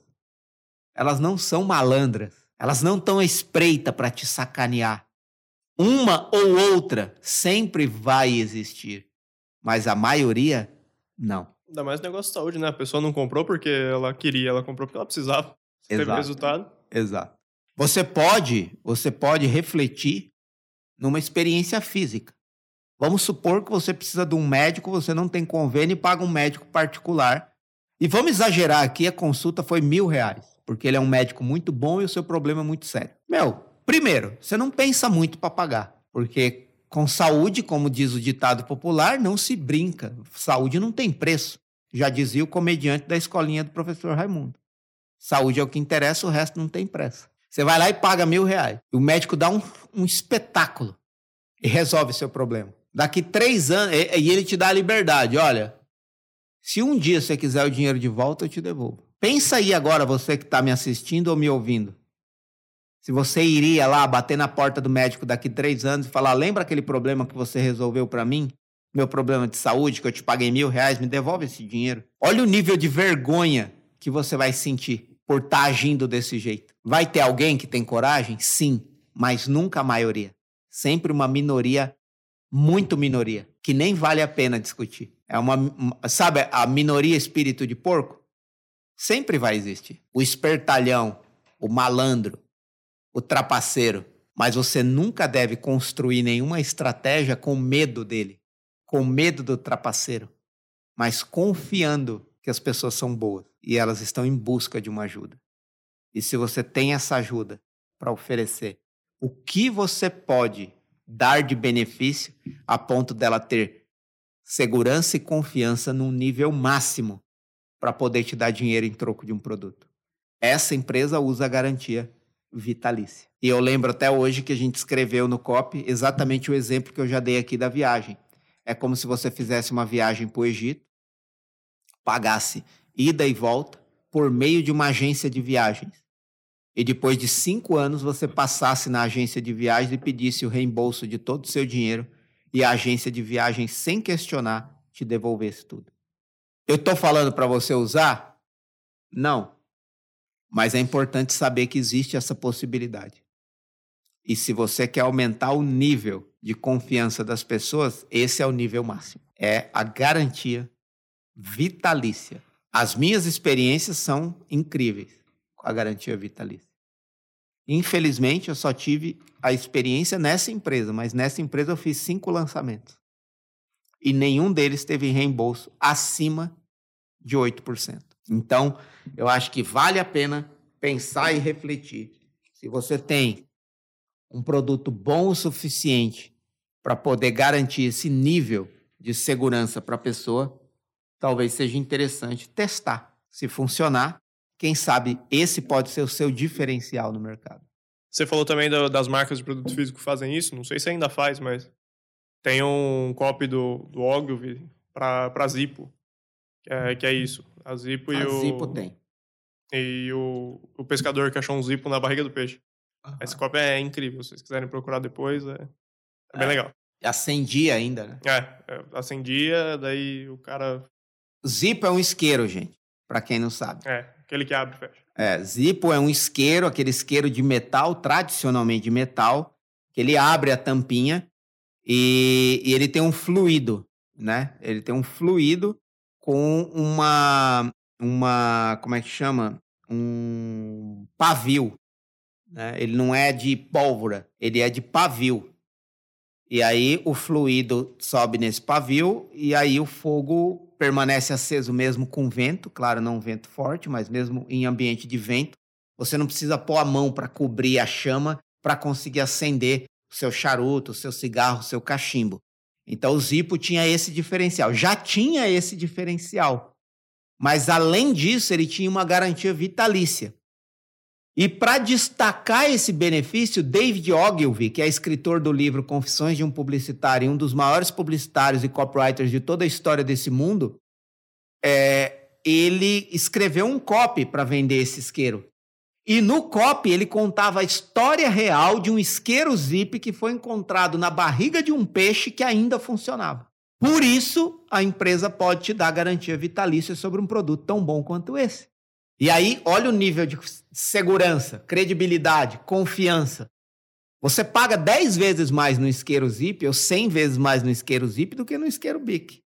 Elas não são malandras. Elas não estão à espreita para te sacanear. Uma ou outra sempre vai existir, mas a maioria não. Ainda mais negócio de saúde, né? A pessoa não comprou porque ela queria, ela comprou porque ela precisava. Você teve resultado. Exato. Você pode, você pode refletir numa experiência física. Vamos supor que você precisa de um médico, você não tem convênio e paga um médico particular. E vamos exagerar aqui, a consulta foi mil reais, porque ele é um médico muito bom e o seu problema é muito sério. Meu, primeiro, você não pensa muito para pagar, porque com saúde, como diz o ditado popular, não se brinca. Saúde não tem preço, já dizia o comediante da escolinha do professor Raimundo. Saúde é o que interessa, o resto não tem pressa. Você vai lá e paga mil reais. O médico dá um, um espetáculo e resolve seu problema. Daqui três anos, e ele te dá a liberdade. Olha, se um dia você quiser o dinheiro de volta, eu te devolvo. Pensa aí agora, você que está me assistindo ou me ouvindo. Se você iria lá bater na porta do médico daqui três anos e falar, lembra aquele problema que você resolveu para mim? Meu problema de saúde, que eu te paguei mil reais, me devolve esse dinheiro. Olha o nível de vergonha que você vai sentir por estar agindo desse jeito. Vai ter alguém que tem coragem? Sim, mas nunca a maioria. Sempre uma minoria, muito minoria, que nem vale a pena discutir. É uma, sabe, a minoria espírito de porco? Sempre vai existir. O espertalhão, o malandro, o trapaceiro. Mas você nunca deve construir nenhuma estratégia com medo dele, com medo do trapaceiro, mas confiando que as pessoas são boas e elas estão em busca de uma ajuda. E se você tem essa ajuda para oferecer, o que você pode dar de benefício a ponto dela ter segurança e confiança num nível máximo para poder te dar dinheiro em troco de um produto? Essa empresa usa a garantia vitalícia. E eu lembro até hoje que a gente escreveu no Copy exatamente o exemplo que eu já dei aqui da viagem. É como se você fizesse uma viagem para o Egito, pagasse ida e volta por meio de uma agência de viagens. E depois de cinco anos, você passasse na agência de viagens e pedisse o reembolso de todo o seu dinheiro e a agência de viagens, sem questionar, te devolvesse tudo. Eu estou falando para você usar? Não. Mas é importante saber que existe essa possibilidade. E se você quer aumentar o nível de confiança das pessoas, esse é o nível máximo. É a garantia vitalícia. As minhas experiências são incríveis com a garantia vitalícia. Infelizmente, eu só tive a experiência nessa empresa, mas nessa empresa eu fiz cinco lançamentos. E nenhum deles teve reembolso acima de oito por cento. Então, eu acho que vale a pena pensar e refletir. Se você tem um produto bom o suficiente para poder garantir esse nível de segurança para a pessoa, talvez seja interessante testar. Se funcionar, quem sabe esse pode ser o seu diferencial no mercado. Você falou também do, das marcas de produto físico que fazem isso. Não sei se ainda faz, mas tem um copy do, do Ogilvy para a Zippo, que é, que é isso. A Zippo a e o... Zippo tem. E o, o pescador que achou um Zippo na barriga do peixe. Uhum. Esse copy é incrível. Se vocês quiserem procurar depois, é, é, é. bem legal. Acendia ainda, né? É, é, acendia, daí o cara... Zippo é um isqueiro, gente, para quem não sabe. É, aquele que abre e fecha. É, Zippo é um isqueiro, aquele isqueiro de metal, tradicionalmente de metal, que ele abre a tampinha e, e ele tem um fluido, né? Ele tem um fluido com uma, uma como é que chama? Um pavio, né? Ele não é de pólvora, ele é de pavio. E aí o fluido sobe nesse pavio e aí o fogo permanece aceso mesmo com vento, claro, não vento forte, mas mesmo em ambiente de vento. Você não precisa pôr a mão para cobrir a chama para conseguir acender o seu charuto, o seu cigarro, o seu cachimbo. Então o Zippo tinha esse diferencial, já tinha esse diferencial, mas além disso ele tinha uma garantia vitalícia. E para destacar esse benefício, David Ogilvy, que é escritor do livro Confissões de um Publicitário e um dos maiores publicitários e copywriters de toda a história desse mundo, é, ele escreveu um copy para vender esse isqueiro. E no copy ele contava a história real de um isqueiro Zippo que foi encontrado na barriga de um peixe que ainda funcionava. Por isso, a empresa pode te dar garantia vitalícia sobre um produto tão bom quanto esse. E aí, olha o nível de segurança, credibilidade, confiança. Você paga dez vezes mais no isqueiro Zip ou cem vezes mais no isqueiro Zip do que no isqueiro Bic.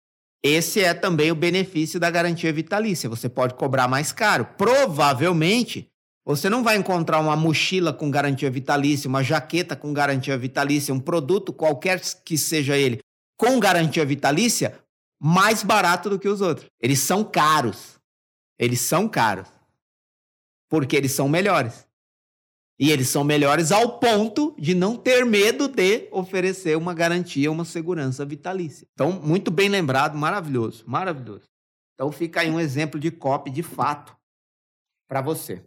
Esse é também o benefício da garantia vitalícia. Você pode cobrar mais caro. Provavelmente, você não vai encontrar uma mochila com garantia vitalícia, uma jaqueta com garantia vitalícia, um produto, qualquer que seja ele, com garantia vitalícia, mais barato do que os outros. Eles são caros. Eles são caros. Porque eles são melhores. E eles são melhores ao ponto de não ter medo de oferecer uma garantia, uma segurança vitalícia. Então, muito bem lembrado, maravilhoso, maravilhoso. Então, fica aí um exemplo de copy de fato para você.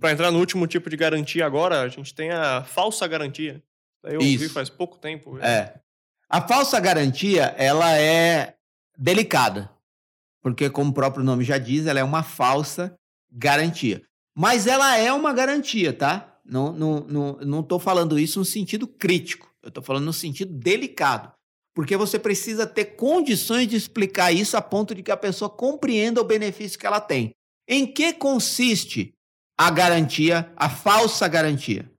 Para entrar no último tipo de garantia agora, a gente tem a falsa garantia. Eu Isso. ouvi faz pouco tempo. É. A falsa garantia, ela é delicada. Porque, como o próprio nome já diz, ela é uma falsa garantia. Mas ela é uma garantia, tá? Não estou não, não, não falando isso no sentido crítico. Eu estou falando no sentido delicado. Porque você precisa ter condições de explicar isso a ponto de que a pessoa compreenda o benefício que ela tem. Em que consiste a garantia, a falsa garantia?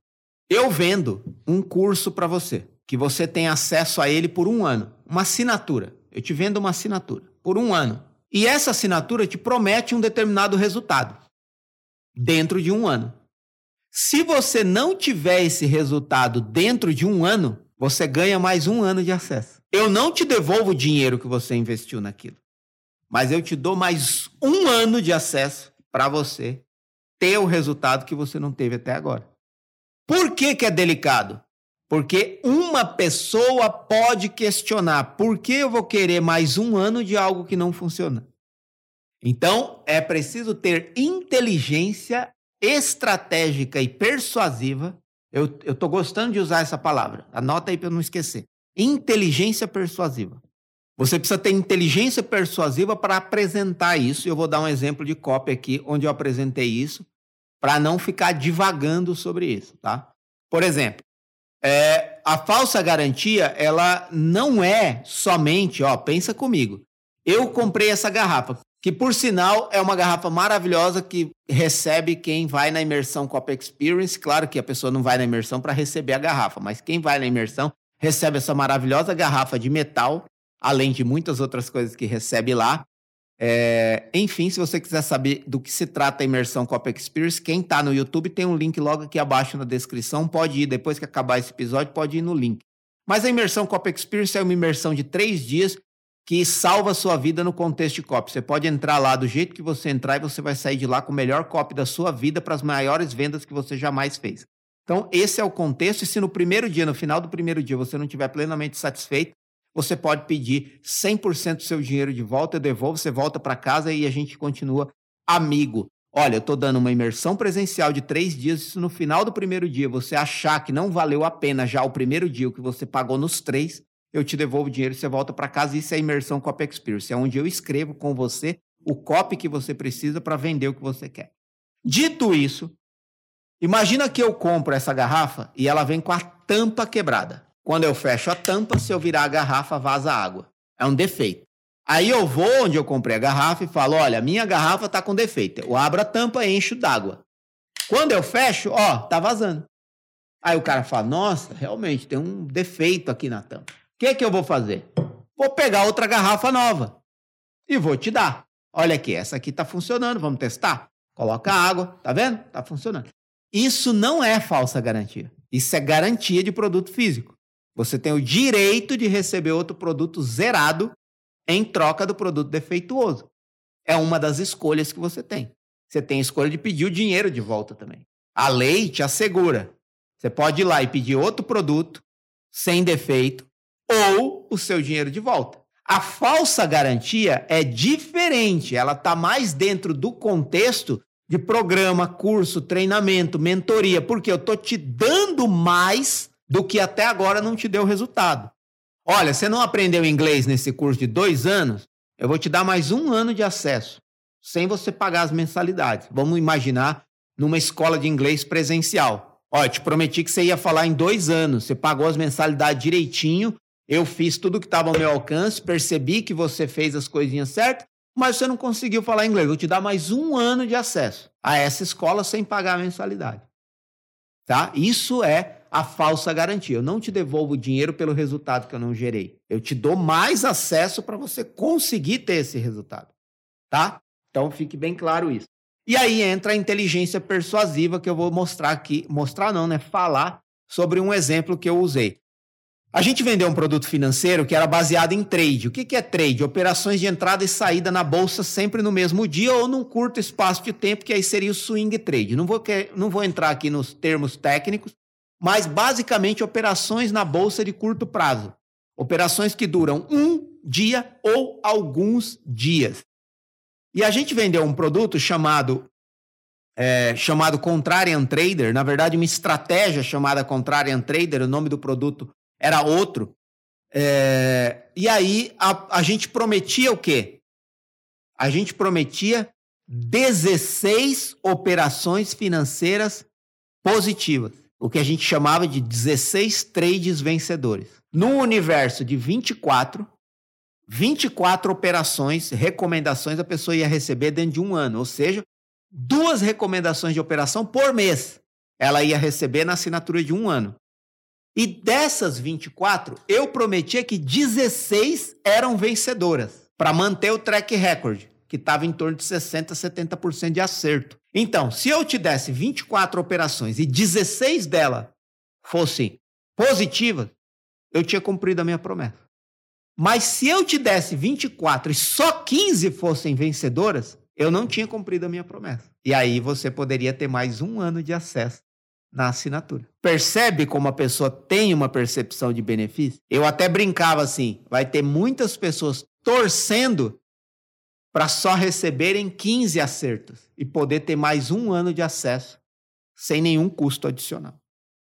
Eu vendo um curso para você, que você tem acesso a ele por um ano. Uma assinatura. Eu te vendo uma assinatura por um ano. E essa assinatura te promete um determinado resultado dentro de um ano. Se você não tiver esse resultado dentro de um ano, você ganha mais um ano de acesso. Eu não te devolvo o dinheiro que você investiu naquilo, mas eu te dou mais um ano de acesso para você ter o resultado que você não teve até agora. Por que que é delicado? Porque uma pessoa pode questionar por que eu vou querer mais um ano de algo que não funciona. Então, é preciso ter inteligência estratégica e persuasiva. Eu estou gostando de usar essa palavra. Anota aí para eu não esquecer. Inteligência persuasiva. Você precisa ter inteligência persuasiva para apresentar isso. Eu vou dar um exemplo de copy aqui, onde eu apresentei isso, para não ficar divagando sobre isso, tá? Por exemplo, É, a falsa garantia, ela não é somente, ó, pensa comigo, eu comprei essa garrafa, que por sinal é uma garrafa maravilhosa que recebe quem vai na imersão Copy Experience. Claro que a pessoa não vai na imersão para receber a garrafa, mas quem vai na imersão recebe essa maravilhosa garrafa de metal, além de muitas outras coisas que recebe lá. É, enfim, se você quiser saber do que se trata a imersão Copy Experience, quem está no YouTube tem um link logo aqui abaixo na descrição, pode ir, depois que acabar esse episódio, pode ir no link. Mas a imersão Copy Experience é uma imersão de três dias que salva a sua vida no contexto de copy. Você pode entrar lá do jeito que você entrar e você vai sair de lá com o melhor copy da sua vida para as maiores vendas que você jamais fez. Então, esse é o contexto, e se no primeiro dia, no final do primeiro dia, você não estiver plenamente satisfeito, você pode pedir cem por cento do seu dinheiro de volta, eu devolvo, você volta para casa e a gente continua amigo. Olha, eu estou dando uma imersão presencial de três dias, se no final do primeiro dia você achar que não valeu a pena já o primeiro dia, o que você pagou nos três, eu te devolvo o dinheiro e você volta para casa. Isso é imersão Copy Experience, é onde eu escrevo com você o copy que você precisa para vender o que você quer. Dito isso, imagina que eu compro essa garrafa e ela vem com a tampa quebrada. Quando eu fecho a tampa, se eu virar a garrafa, vaza água. É um defeito. Aí eu vou onde eu comprei a garrafa e falo, olha, minha garrafa está com defeito. Eu abro a tampa e encho d'água. Quando eu fecho, ó, tá vazando. Aí o cara fala, nossa, realmente tem um defeito aqui na tampa. O que é que eu vou fazer? Vou pegar outra garrafa nova e vou te dar. Olha aqui, essa aqui tá funcionando, vamos testar? Coloca água, tá vendo? Tá funcionando. Isso não é falsa garantia. Isso é garantia de produto físico. Você tem o direito de receber outro produto zerado em troca do produto defeituoso. É uma das escolhas que você tem. Você tem a escolha de pedir o dinheiro de volta também. A lei te assegura. Você pode ir lá e pedir outro produto sem defeito ou o seu dinheiro de volta. A falsa garantia é diferente. Ela está mais dentro do contexto de programa, curso, treinamento, mentoria. Porque eu estou te dando mais do que até agora não te deu resultado. Olha, você não aprendeu inglês nesse curso de dois anos? Eu vou te dar mais um ano de acesso, sem você pagar as mensalidades. Vamos imaginar numa escola de inglês presencial. Olha, eu te prometi que você ia falar em dois anos, você pagou as mensalidades direitinho, eu fiz tudo o que estava ao meu alcance, percebi que você fez as coisinhas certas, mas você não conseguiu falar inglês. Eu vou te dar mais um ano de acesso a essa escola sem pagar a mensalidade. Tá? Isso é a falsa garantia. Eu não te devolvo o dinheiro pelo resultado que eu não gerei. Eu te dou mais acesso para você conseguir ter esse resultado, tá? Então, fique bem claro isso. E aí entra a inteligência persuasiva que eu vou mostrar aqui. Mostrar não, né? Falar sobre um exemplo que eu usei. A gente vendeu um produto financeiro que era baseado em trade. O que é trade? Operações de entrada e saída na bolsa sempre no mesmo dia ou num curto espaço de tempo, que aí seria o swing trade. Não vou, não vou entrar aqui nos termos técnicos, mas basicamente operações na bolsa de curto prazo. Operações que duram um dia ou alguns dias. E a gente vendeu um produto chamado, é, chamado Contrarian Trader. Na verdade, uma estratégia chamada Contrarian Trader. O nome do produto era outro, é, e aí a, a gente prometia o quê? A gente prometia dezesseis operações financeiras positivas, o que a gente chamava de dezesseis trades vencedores. Num universo de vinte e quatro, vinte e quatro operações, recomendações, a pessoa ia receber dentro de um ano, ou seja, duas recomendações de operação por mês ela ia receber na assinatura de um ano. E dessas vinte e quatro, eu prometia que dezesseis eram vencedoras, para manter o track record, que estava em torno de sessenta por cento, setenta por cento de acerto. Então, se eu te desse vinte e quatro operações e dezesseis delas fossem positivas, eu tinha cumprido a minha promessa. Mas se eu te desse vinte e quatro e só quinze fossem vencedoras, eu não tinha cumprido a minha promessa. E aí você poderia ter mais um ano de acesso na assinatura. Percebe como a pessoa tem uma percepção de benefício? Eu até brincava assim, vai ter muitas pessoas torcendo para só receberem quinze acertos e poder ter mais um ano de acesso sem nenhum custo adicional.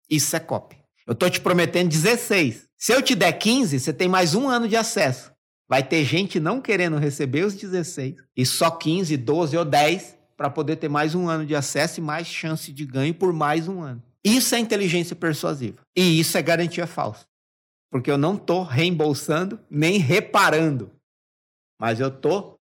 Isso é copy. Eu estou te prometendo dezesseis. Se eu te der quinze, você tem mais um ano de acesso. Vai ter gente não querendo receber os dezesseis e só quinze, doze ou dez para poder ter mais um ano de acesso e mais chance de ganho por mais um ano. Isso é inteligência persuasiva. E isso é garantia falsa. Porque eu não estou reembolsando nem reparando. Mas eu estou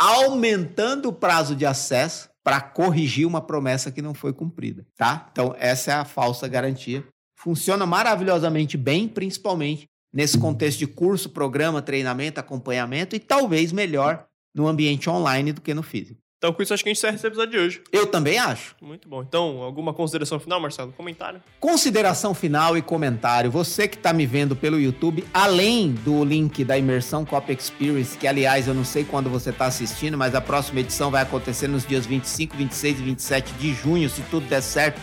aumentando o prazo de acesso para corrigir uma promessa que não foi cumprida, tá? Então, essa é a falsa garantia. Funciona maravilhosamente bem, principalmente nesse contexto de curso, programa, treinamento, acompanhamento, e talvez melhor no ambiente online do que no físico. Então, com isso, acho que a gente encerra esse episódio de hoje. Eu também acho. Muito bom. Então, alguma consideração final, Marcelo? Comentário? Consideração final e comentário. Você que está me vendo pelo YouTube, além do link da imersão Copy Experience, que, aliás, eu não sei quando você está assistindo, mas a próxima edição vai acontecer nos dias vinte e cinco, vinte e seis e vinte e sete de junho, se tudo der certo.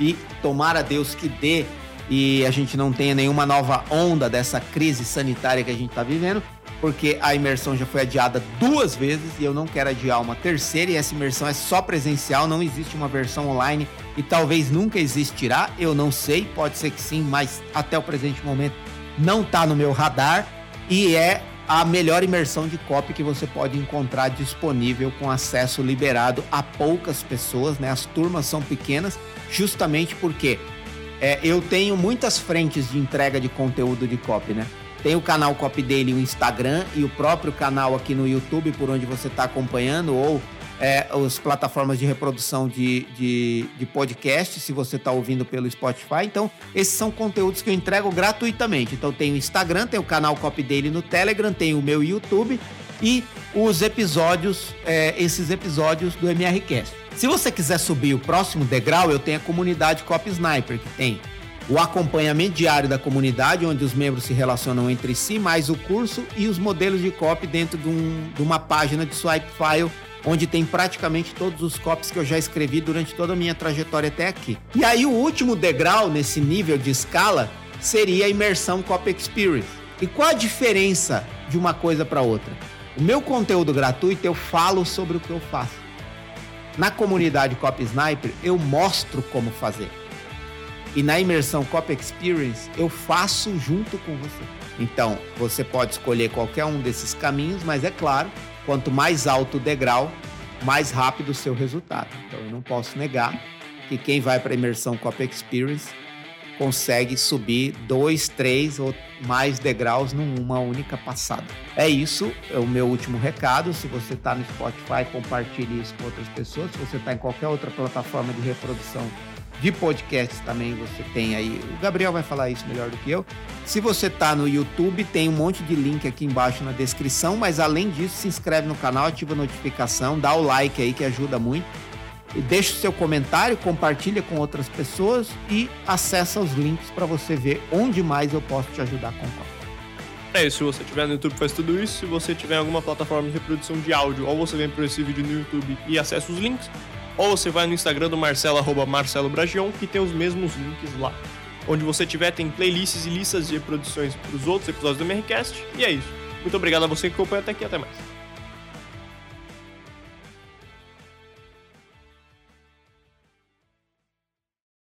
E tomara Deus que dê e a gente não tenha nenhuma nova onda dessa crise sanitária que a gente está vivendo, porque a imersão já foi adiada duas vezes e eu não quero adiar uma terceira, e essa imersão é só presencial, não existe uma versão online e talvez nunca existirá, eu não sei, pode ser que sim, mas até o presente momento não está no meu radar, e é a melhor imersão de copy que você pode encontrar disponível com acesso liberado a poucas pessoas, né? As turmas são pequenas, justamente porque é, eu tenho muitas frentes de entrega de conteúdo de copy, né? Tem o canal Copy Daily no Instagram e o próprio canal aqui no YouTube, por onde você está acompanhando, ou é, as plataformas de reprodução de, de, de podcast, se você está ouvindo pelo Spotify. Então, esses são conteúdos que eu entrego gratuitamente. Então, tem o Instagram, tem o canal Copy Daily no Telegram, tem o meu YouTube e os episódios, é, esses episódios do MRCast. Se você quiser subir o próximo degrau, eu tenho a comunidade Copy Sniper, que tem o acompanhamento diário da comunidade, onde os membros se relacionam entre si, mais o curso e os modelos de copy dentro de, um, de uma página de swipe file, onde tem praticamente todos os copies que eu já escrevi durante toda a minha trajetória até aqui. E aí o último degrau nesse nível de escala seria a imersão Copy Experience. E qual a diferença de uma coisa para outra? O meu conteúdo gratuito, eu falo sobre o que eu faço. Na comunidade Copy Sniper, eu mostro como fazer. E na imersão Copy Experience, eu faço junto com você. Então, você pode escolher qualquer um desses caminhos, mas é claro, quanto mais alto o degrau, mais rápido o seu resultado. Então, eu não posso negar que quem vai para a imersão Copy Experience consegue subir dois, três ou mais degraus numa única passada. É isso, é o meu último recado. Se você está no Spotify, compartilhe isso com outras pessoas. Se você está em qualquer outra plataforma de reprodução de podcasts também você tem aí. O Gabriel vai falar isso melhor do que eu. Se você tá no YouTube, tem um monte de link aqui embaixo na descrição, mas além disso, se inscreve no canal, ativa a notificação, dá o like aí que ajuda muito. E deixa o seu comentário, compartilha com outras pessoas e acessa os links para você ver onde mais eu posso te ajudar a comprar. É isso, se você estiver no YouTube faz tudo isso, se você tiver alguma plataforma de reprodução de áudio, ou você vem por esse vídeo no YouTube e acessa os links, ou você vai no Instagram do Marcelo, arroba Marcelo Brasão, que tem os mesmos links lá. Onde você tiver tem playlists e listas de reproduções para os outros episódios do MRCast, e é isso. Muito obrigado a você que acompanha até aqui, até mais.